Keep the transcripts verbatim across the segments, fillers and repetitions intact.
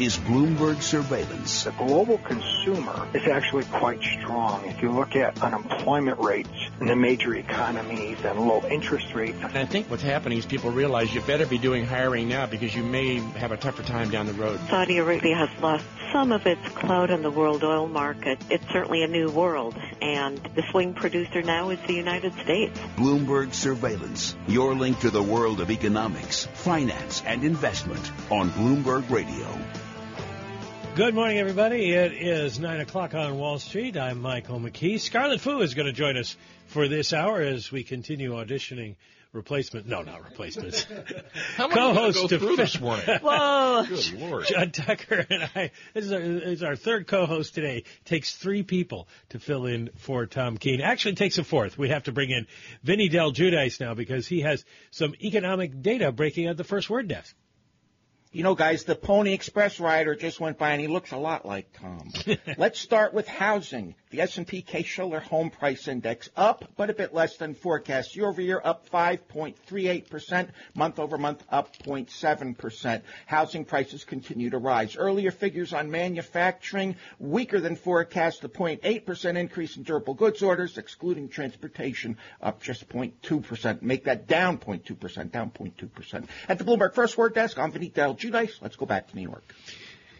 is Bloomberg Surveillance. The global consumer is actually quite strong. If you look at unemployment rates in the major economies and low interest rates. And I think what's happening is people realize you better be doing hiring now because you may have a tougher time down the road. Saudi Arabia has lost some of its clout in the world oil market. It's certainly a new world, and the swing producer now is the United States. Bloomberg Surveillance, your link to the world of economics, finance, and investment on Bloomberg Radio. Good morning, everybody. It is nine o'clock on Wall Street. I'm Michael McKee. Scarlet Fu is going to join us for this hour as we continue auditioning replacement. No, not replacements. How many co-host go through this morning? Whoa. Good Lord. John Tucker and I. This is, our, this is our third co-host today. Takes three people to fill in for Tom Keene. Actually, takes a fourth. We have to bring in Vinny Del Giudice now because he has some economic data breaking at the First Word Desk. You know, guys, the Pony Express rider just went by, and he looks a lot like Tom. Let's start with housing. The S and P K-Shiller Home Price Index up, but a bit less than forecast. Year-over-year, up five point three eight percent. Month-over-month, up zero point seven percent. Housing prices continue to rise. Earlier figures on manufacturing, weaker than forecast. The zero point eight percent increase in durable goods orders, excluding transportation, up just zero point two percent. Make that down zero point two percent, down zero point two percent. At the Bloomberg First Word Desk, I'm Vinny Del Giudice. Let's go back to New York.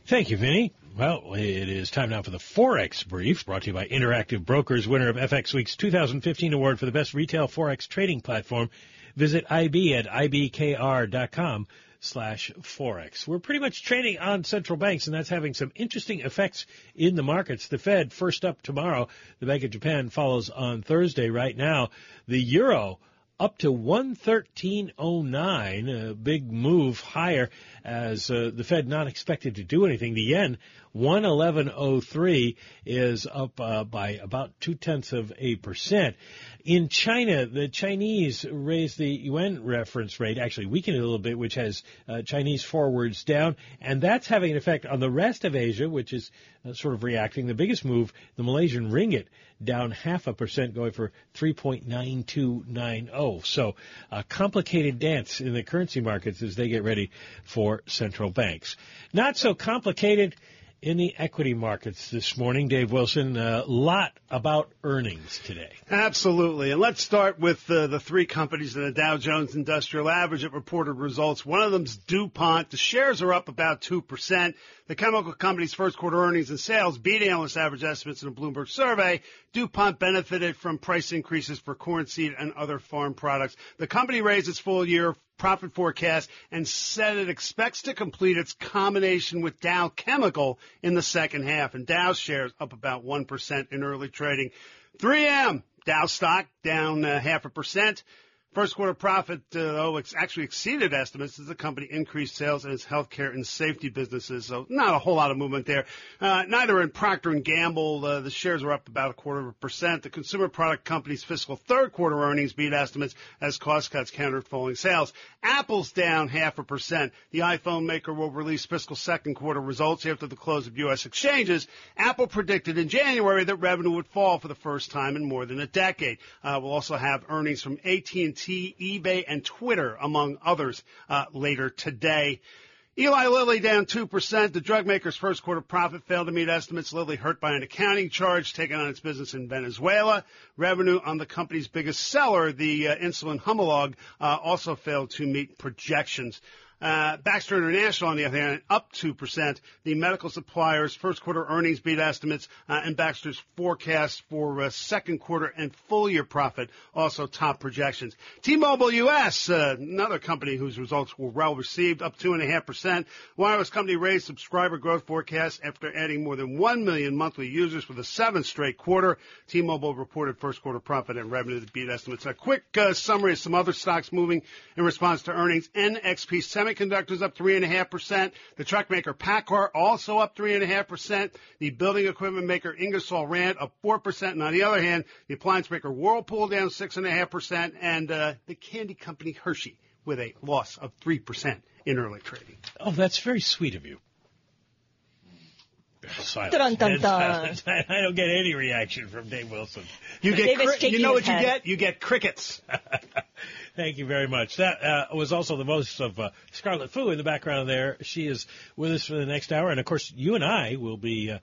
Thank you, Vinny. Well, it is time now for the Forex Brief, brought to you by Interactive Brokers, winner of F X Week's two thousand fifteen award for the best retail Forex trading platform. Visit I B at I B K R dot com slash Forex. We're pretty much trading on central banks, and that's having some interesting effects in the markets. The Fed first up tomorrow. The Bank of Japan follows on Thursday. Right now, the euro up to one thirteen oh nine, a big move higher as uh, the Fed not expected to do anything. The yen, one eleven oh three, is up uh, by about two-tenths of a percent. In China, the Chinese raised the yuan reference rate, actually weakened it a little bit, which has uh, Chinese forwards down, and that's having an effect on the rest of Asia, which is uh, sort of reacting. The biggest move, the Malaysian ringgit, down half a percent, going for three point nine two nine oh. So a complicated dance in the currency markets as they get ready for central banks. Not so complicated in the equity markets this morning. Dave Wilson, a lot about earnings today. Absolutely. And let's start with uh, the three companies in the Dow Jones Industrial Average that reported results. One of them's DuPont. The shares are up about two percent. The chemical company's first quarter earnings and sales beat analyst average estimates in a Bloomberg survey. DuPont benefited from price increases for corn seed and other farm products. The company raised its full year profit forecast and said it expects to complete its combination with Dow Chemical in the second half. And Dow shares up about one percent in early trading. three M, Dow stock down uh, half a percent. First quarter profit, uh, though, ex- actually exceeded estimates as the company increased sales in its healthcare and safety businesses. So not a whole lot of movement there. Uh, neither in Procter and Gamble. Uh, the shares are up about a quarter of a percent. The consumer product company's fiscal third quarter earnings beat estimates as cost cuts countered falling sales. Apple's down half a percent. The iPhone maker will release fiscal second quarter results after the close of U S exchanges. Apple predicted in January that revenue would fall for the first time in more than a decade. Uh, we'll also have earnings from A T and T, eBay, and Twitter, among others, uh, later today. Eli Lilly down two percent. The drug maker's first quarter profit failed to meet estimates. Lilly hurt by an accounting charge taken on its business in Venezuela. Revenue on the company's biggest seller, the uh, insulin Humalog, uh, also failed to meet projections. Uh, Baxter International, on the other hand, up two percent. The medical supplier's first quarter earnings beat estimates, uh, and Baxter's forecast for uh, second quarter and full year profit also top projections. T-Mobile U S, uh, another company whose results were well received, up two point five percent. Wireless company raised subscriber growth forecasts after adding more than one million monthly users for the seventh straight quarter. T-Mobile reported first quarter profit and revenue that beat estimates. A quick uh, summary of some other stocks moving in response to earnings. N X P Semiconductors up three point five percent. The truck maker Paccar also up three point five percent. The building equipment maker Ingersoll Rand up four percent. And on the other hand, the appliance maker Whirlpool down six point five percent. And uh, the candy company Hershey with a loss of three percent in early trading. Oh, that's very sweet of you. Silence. Dun, dun, dun. I don't get any reaction from Dave Wilson. You get, cri- you know what you head. get? You get crickets. Thank you very much. That uh, was also the voice of uh, Scarlet Fu in the background there. She is with us for the next hour. And, of course, you and I will be uh,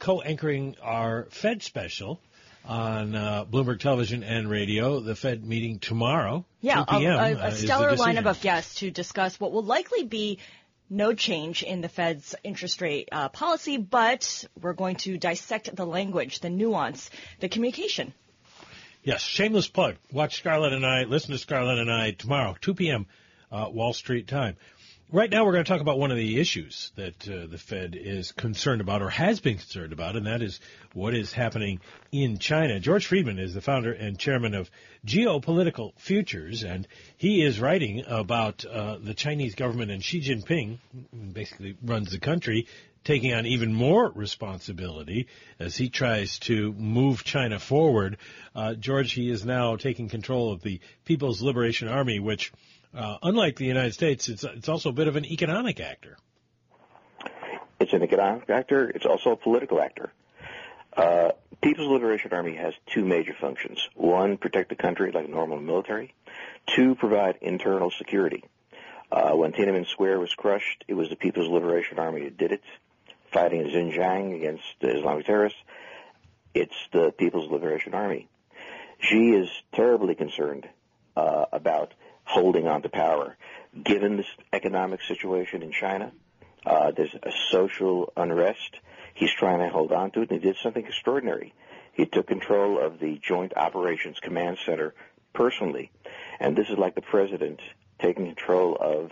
co-anchoring our Fed special on uh, Bloomberg Television and radio, the Fed meeting tomorrow, yeah, two p.m. A, a, a stellar uh, lineup of guests to discuss what will likely be no change in the Fed's interest rate uh, policy, but we're going to dissect the language, the nuance, the communication. Yes, shameless plug. Watch Scarlett and I, listen to Scarlett and I tomorrow, two p.m. Uh, Wall Street time. Right now we're going to talk about one of the issues that uh, the Fed is concerned about or has been concerned about, and that is what is happening in China. George Friedman is the founder and chairman of Geopolitical Futures, and he is writing about uh, the Chinese government and Xi Jinping, basically runs the country, taking on even more responsibility as he tries to move China forward. Uh, George, he is now taking control of the People's Liberation Army, which, uh, unlike the United States, it's, it's also a bit of an economic actor. It's an economic actor. It's also a political actor. Uh, People's Liberation Army has two major functions. One, protect the country like normal military. Two, provide internal security. Uh, when Tiananmen Square was crushed, it was the People's Liberation Army that did it, fighting Xinjiang against the Islamic terrorists. It's the People's Liberation Army. Xi is terribly concerned uh, about holding on to power. Given this economic situation in China, uh, there's a social unrest. He's trying to hold on to it, and he did something extraordinary. He took control of the Joint Operations Command Center personally, and this is like the president taking control of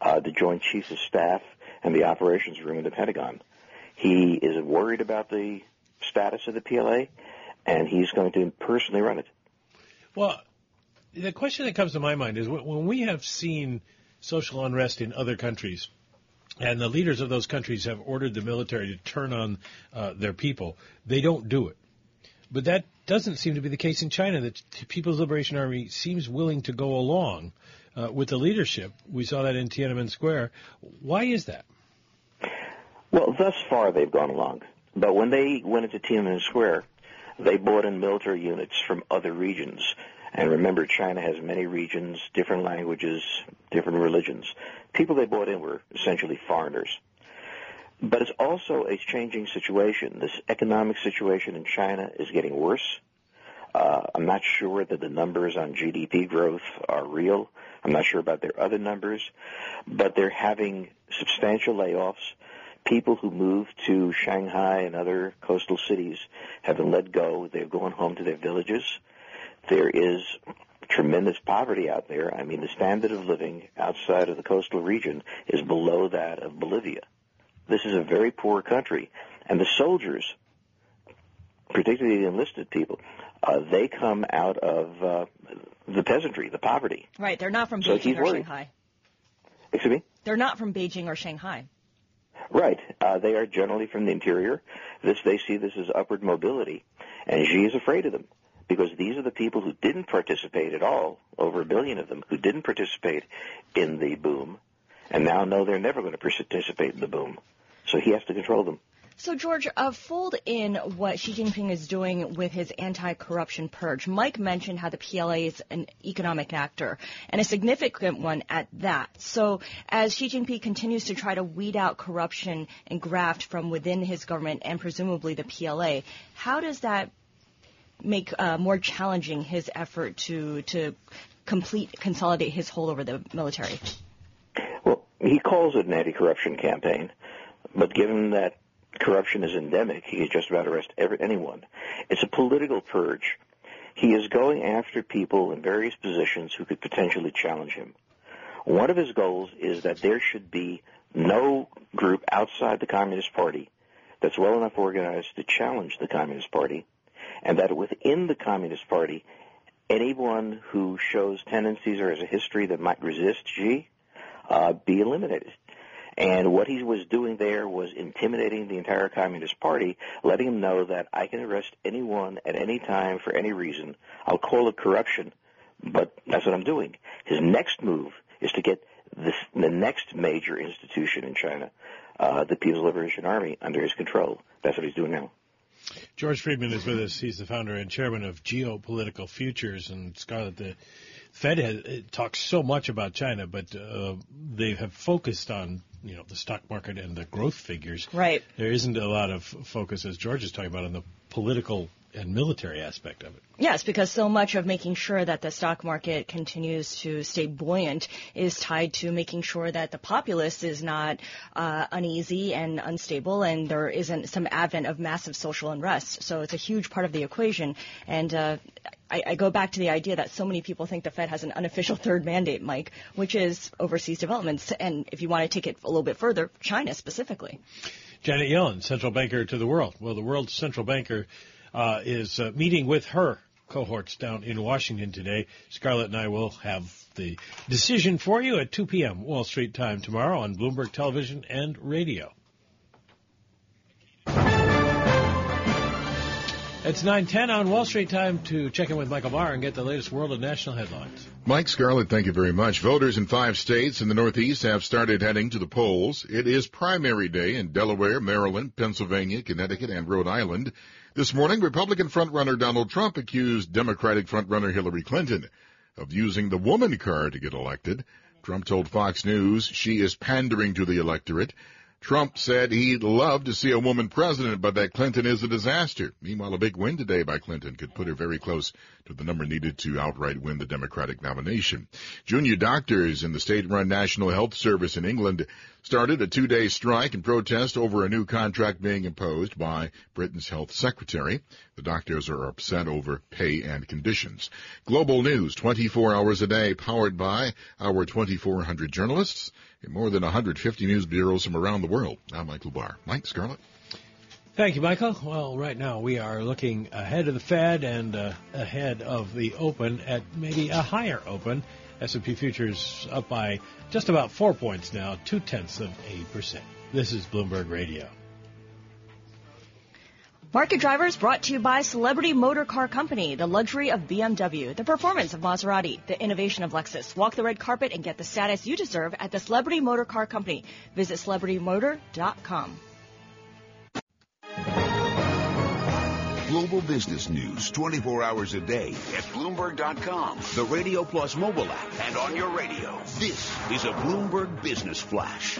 uh, the Joint Chiefs of Staff and the operations room in the Pentagon. He is worried about the status of the P L A, and he's going to personally run it. Well, the question that comes to my mind is when we have seen social unrest in other countries and the leaders of those countries have ordered the military to turn on uh, their people, they don't do it. But that doesn't seem to be the case in China. The People's Liberation Army seems willing to go along Uh, with the leadership. We saw that in Tiananmen Square. Why is that? Well, thus far they've gone along. But when they went into Tiananmen Square, they brought in military units from other regions. And remember, China has many regions, different languages, different religions. People they brought in were essentially foreigners. But it's also a changing situation. This economic situation in China is getting worse. Uh, I'm not sure that the numbers on G D P growth are real. I'm not sure about their other numbers, but they're having substantial layoffs. People who moved to Shanghai and other coastal cities have been let go. They're going home to their villages. There is tremendous poverty out there. I mean, the standard of living outside of the coastal region is below that of Bolivia. This is a very poor country, and the soldiers, particularly the enlisted people, Uh, they come out of uh, the peasantry, the poverty. Right. They're not from so Beijing or Shanghai. Excuse me? They're not from Beijing or Shanghai. Right. Uh, they are generally from the interior. This they see this as upward mobility. And Xi is afraid of them because these are the people who didn't participate at all, over a billion of them, who didn't participate in the boom and now know they're never going to participate in the boom. So he has to control them. So, George, uh, fold in what Xi Jinping is doing with his anti-corruption purge. Mike mentioned how the P L A is an economic actor, and a significant one at that. So as Xi Jinping continues to try to weed out corruption and graft from within his government and presumably the P L A, how does that make uh, more challenging his effort to, to complete, consolidate his hold over the military? Well, he calls it an anti-corruption campaign, but given that corruption is endemic, he could just about arrest every, anyone. It's a political purge. He is going after people in various positions who could potentially challenge him. One of his goals is that there should be no group outside the Communist Party that's well enough organized to challenge the Communist Party, and that within the Communist Party, anyone who shows tendencies or has a history that might resist Xi uh, be eliminated. And what he was doing there was intimidating the entire Communist Party, letting him know that I can arrest anyone at any time for any reason. I'll call it corruption, but that's what I'm doing. His next move is to get this, the next major institution in China, uh, the People's Liberation Army, under his control. That's what he's doing now. George Friedman is with us. He's the founder and chairman of Geopolitical Futures. And, Scarlett, the, Fed has, it talks so much about China, but uh, they have focused on, you know, the stock market and the growth figures. Right. There isn't a lot of focus, as George is talking about, on the political and military aspect of it. Yes, because so much of making sure that the stock market continues to stay buoyant is tied to making sure that the populace is not uh, uneasy and unstable, and there isn't some advent of massive social unrest. So it's a huge part of the equation. And uh, I, I go back to the idea that so many people think the Fed has an unofficial third mandate, Mike, which is overseas developments. And if you want to take it a little bit further, China specifically. Janet Yellen, central banker to the world. Well, the world's central banker Uh, is uh, meeting with her cohorts down in Washington today. Scarlett and I will have the decision for you at two p.m. Wall Street time tomorrow on Bloomberg Television and Radio. It's nine ten on Wall Street time to check in with Michael Barr and get the latest world and national headlines. Mike, Scarlett, thank you very much. Voters in five states in the Northeast have started heading to the polls. It is primary day in Delaware, Maryland, Pennsylvania, Connecticut, and Rhode Island. This morning, Republican frontrunner Donald Trump accused Democratic frontrunner Hillary Clinton of using the woman card to get elected. Trump told Fox News she is pandering to the electorate. Trump said he'd love to see a woman president, but that Clinton is a disaster. Meanwhile, a big win today by Clinton could put her very close to the number needed to outright win the Democratic nomination. Junior doctors in the state-run National Health Service in England started a two-day strike in protest over a new contract being imposed by Britain's health secretary. The doctors are upset over pay and conditions. Global news, twenty-four hours a day, powered by our twenty-four hundred journalists and more than one hundred fifty news bureaus from around the world. I'm Michael Barr. Mike, Scarlett. Thank you, Michael. Well, right now we are looking ahead of the Fed and uh, ahead of the open at maybe a higher open. S and P futures up by just about four points now, two-tenths of a percent. This is Bloomberg Radio. Market Drivers brought to you by Celebrity Motor Car Company, the luxury of B M W, the performance of Maserati, the innovation of Lexus. Walk the red carpet and get the status you deserve at the Celebrity Motor Car Company. Visit celebrity motor dot com. Global business news twenty-four hours a day at Bloomberg dot com, the Radio Plus mobile app, and on your radio. This is a Bloomberg Business Flash.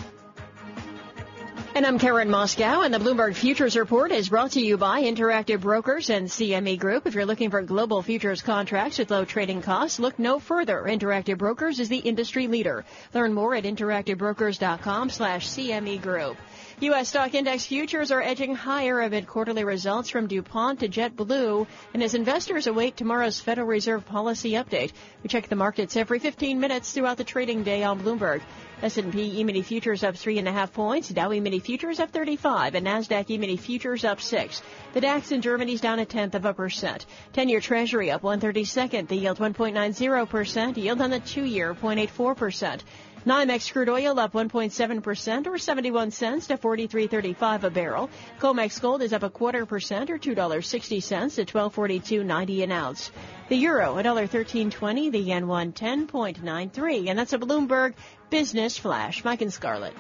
And I'm Karen Moscow, and the Bloomberg Futures Report is brought to you by Interactive Brokers and C M E Group. If you're looking for global futures contracts with low trading costs, look no further. Interactive Brokers is the industry leader. Learn more at interactive brokers dot com slash C M E Group. U S stock index futures are edging higher amid quarterly results from DuPont to JetBlue, and as investors await tomorrow's Federal Reserve policy update. We check the markets every fifteen minutes throughout the trading day on Bloomberg. S and P E-mini futures up three and a half points, Dow E-mini futures up thirty-five, and Nasdaq E-mini futures up six. The DAX in Germany's down a tenth of a percent. Ten-year Treasury up one thirty-second. The yield one point nine zero percent. Yield on the two-year zero point eight four percent. NYMEX crude oil up one point seven percent or seventy-one cents to forty-three thirty-five a barrel. COMEX gold is up a quarter percent or two dollars and sixty cents to twelve forty-two ninety an ounce. The euro, one dollar and thirteen twenty, the yen one ten point nine three. And that's a Bloomberg Business Flash. Mike and Scarlett.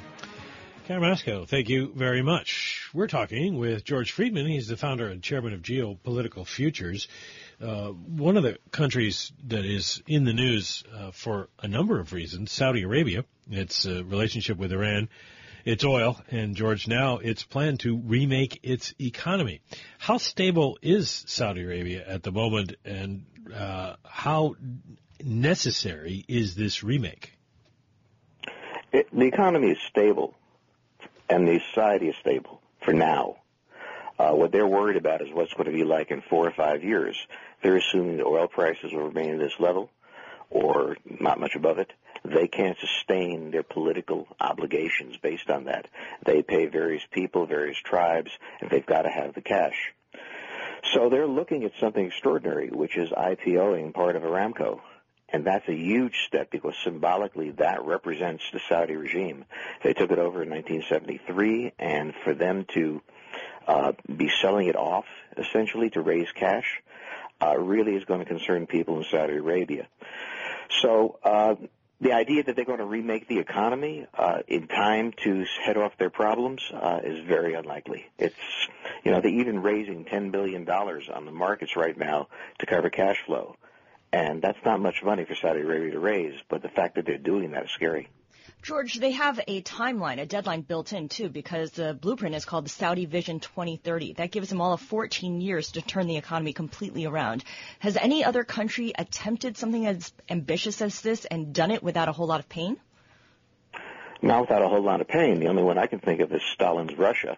Karen Moscow, thank you very much. We're talking with George Friedman. He's the founder and chairman of Geopolitical Futures. Uh, one of the countries that is in the news uh, for a number of reasons, Saudi Arabia, its uh, relationship with Iran, its oil, and, George, now its plan to remake its economy. How stable is Saudi Arabia at the moment, and uh, how necessary is this remake? It, the economy is stable, and the society is stable for now. Uh, what they're worried about is what's going to be like in four or five years. They're assuming that oil prices will remain at this level or not much above it. They can't sustain their political obligations based on that. They pay various people, various tribes, and they've got to have the cash. So they're looking at something extraordinary, which is IPOing part of Aramco. And that's a huge step because symbolically that represents the Saudi regime. They took it over in nineteen seventy-three, and for them to Uh, be selling it off, essentially, to raise cash, uh, really is going to concern people in Saudi Arabia. So uh, the idea that they're going to remake the economy uh, in time to head off their problems uh, is very unlikely. It's, you know, they're even raising ten billion dollars on the markets right now to cover cash flow. And that's not much money for Saudi Arabia to raise, but the fact that they're doing that is scary. George, they have a timeline, a deadline built in, too, because the blueprint is called the Saudi Vision twenty thirty. That gives them all of fourteen years to turn the economy completely around. Has any other country attempted something as ambitious as this and done it without a whole lot of pain? Not without a whole lot of pain. The only one I can think of is Stalin's Russia.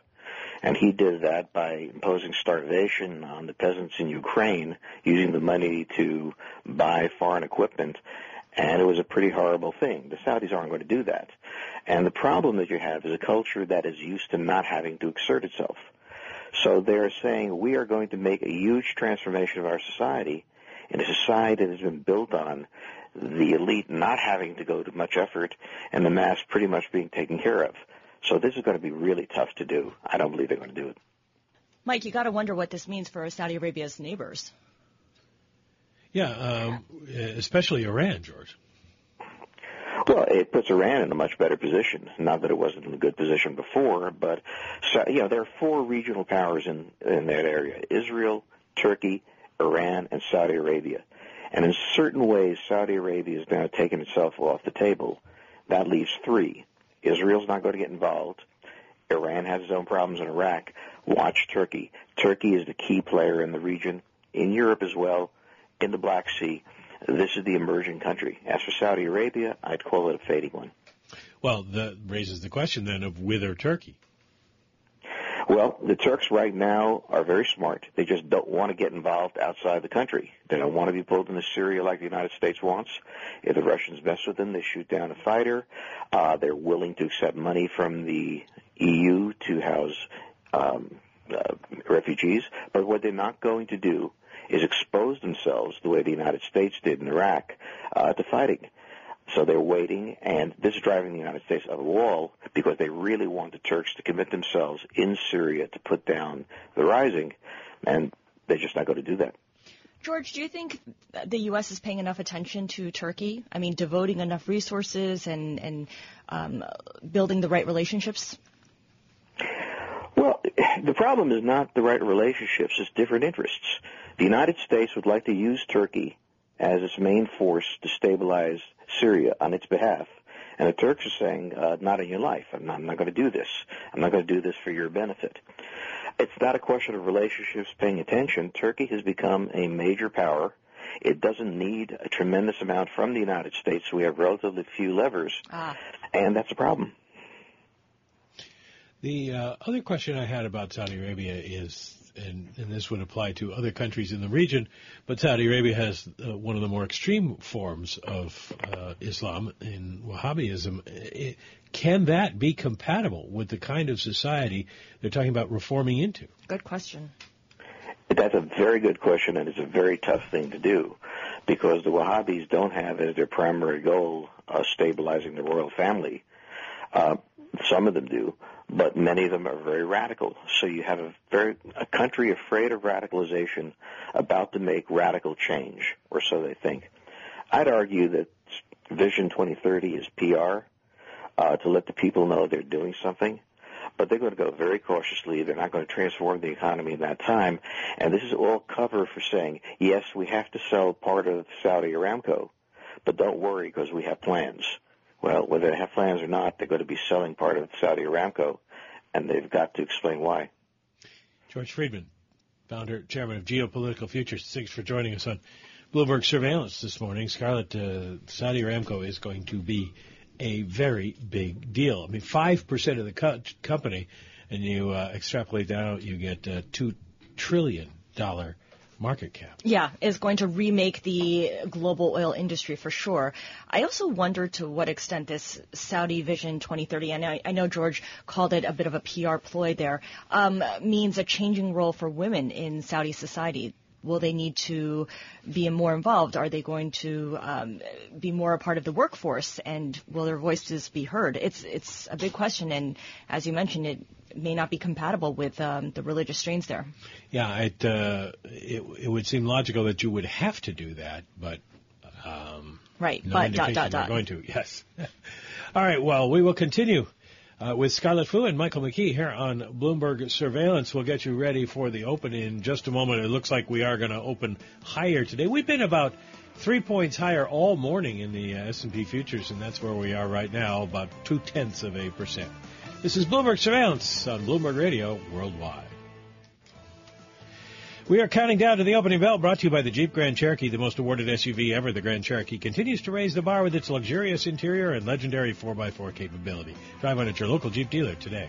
And he did that by imposing starvation on the peasants in Ukraine, using the money to buy foreign equipment. And it was a pretty horrible thing. The Saudis aren't going to do that. And the problem that you have is a culture that is used to not having to exert itself. So they're saying we are going to make a huge transformation of our society, and a society that has been built on the elite not having to go to much effort and the mass pretty much being taken care of. So this is going to be really tough to do. I don't believe they're going to do it. Mike, you got to wonder what this means for Saudi Arabia's neighbors. Yeah, uh, especially Iran, George. Well, it puts Iran in a much better position. Not that it wasn't in a good position before, but you know there are four regional powers in, in that area: Israel, Turkey, Iran, and Saudi Arabia. And in certain ways, Saudi Arabia has now taken itself off the table. That leaves three. Israel's not going to get involved. Iran has its own problems in Iraq. Watch Turkey. Turkey is the key player in the region, in Europe as well. In the Black Sea, this is the emerging country. As for Saudi Arabia, I'd call it a fading one. Well, that raises the question then of whither Turkey. Well, the Turks right now are very smart. They just don't want to get involved outside the country. They don't want to be pulled into Syria like the United States wants. If the Russians mess with them, they shoot down a fighter. Uh, they're willing to accept money from the E U to house um, uh, refugees. But what they're not going to do is expose themselves the way the United States did in Iraq uh, to fighting. So they're waiting, and this is driving the United States up the wall because they really want the Turks to commit themselves in Syria to put down the rising, and they're just not going to do that. George, do you think the U S is paying enough attention to Turkey? I mean, devoting enough resources and, and um, building the right relationships? Well, the problem is not the right relationships, it's different interests. The United States would like to use Turkey as its main force to stabilize Syria on its behalf. And the Turks are saying, uh, not in your life. I'm not, I'm not going to do this. I'm not going to do this for your benefit. It's not a question of relationships paying attention. Turkey has become a major power. It doesn't need a tremendous amount from the United States. We have relatively few levers, ah. and that's a problem. The uh, other question I had about Saudi Arabia is, and, and this would apply to other countries in the region, but Saudi Arabia has uh, one of the more extreme forms of uh, Islam in Wahhabism. It, can that be compatible with the kind of society they're talking about reforming into? Good question. That's a very good question, and it's a very tough thing to do because the Wahhabis don't have as their primary goal uh, stabilizing the royal family. Uh, some of them do. But many of them are very radical. So you have a, very, a country afraid of radicalization about to make radical change, or so they think. I'd argue that Vision twenty thirty is P R, uh, to let the people know they're doing something. But they're going to go very cautiously. They're not going to transform the economy in that time. And this is all cover for saying, yes, we have to sell part of Saudi Aramco, but don't worry because we have plans. Well, whether they have plans or not, they're going to be selling part of Saudi Aramco, and they've got to explain why. George Friedman, founder, chairman of Geopolitical Futures, thanks for joining us on Bloomberg Surveillance this morning. Scarlett, uh, Saudi Aramco is going to be a very big deal. I mean, five percent of the co- company, and you uh, extrapolate that out, you get a two trillion dollars market cap. Yeah, is going to remake the global oil industry for sure. I also wonder to what extent this Saudi Vision twenty thirty, and I, I know George called it a bit of a P R ploy there, um, means a changing role for women in Saudi society. Will they need to be more involved? Are they going to um, be more a part of the workforce, and will their voices be heard? It's it's a big question, and as you mentioned, it may not be compatible with um, the religious strains there. Yeah, it, uh, it it would seem logical that you would have to do that, but um, right, no but indication dot, dot, dot. You're going to. Yes. All right. Well, we will continue. Uh, with Scarlett Fu and Michael McKee here on Bloomberg Surveillance. We'll get you ready for the open in just a moment. It looks like we are going to open higher today. We've been about Three points higher all morning in the S and P futures, and that's where we are right now, about two-tenths of a percent. This is Bloomberg Surveillance on Bloomberg Radio Worldwide. We are counting down to the opening bell, brought to you by the Jeep Grand Cherokee, the most awarded S U V ever. The Grand Cherokee continues to raise the bar with its luxurious interior and legendary four by four capability. Drive on at your local Jeep dealer today.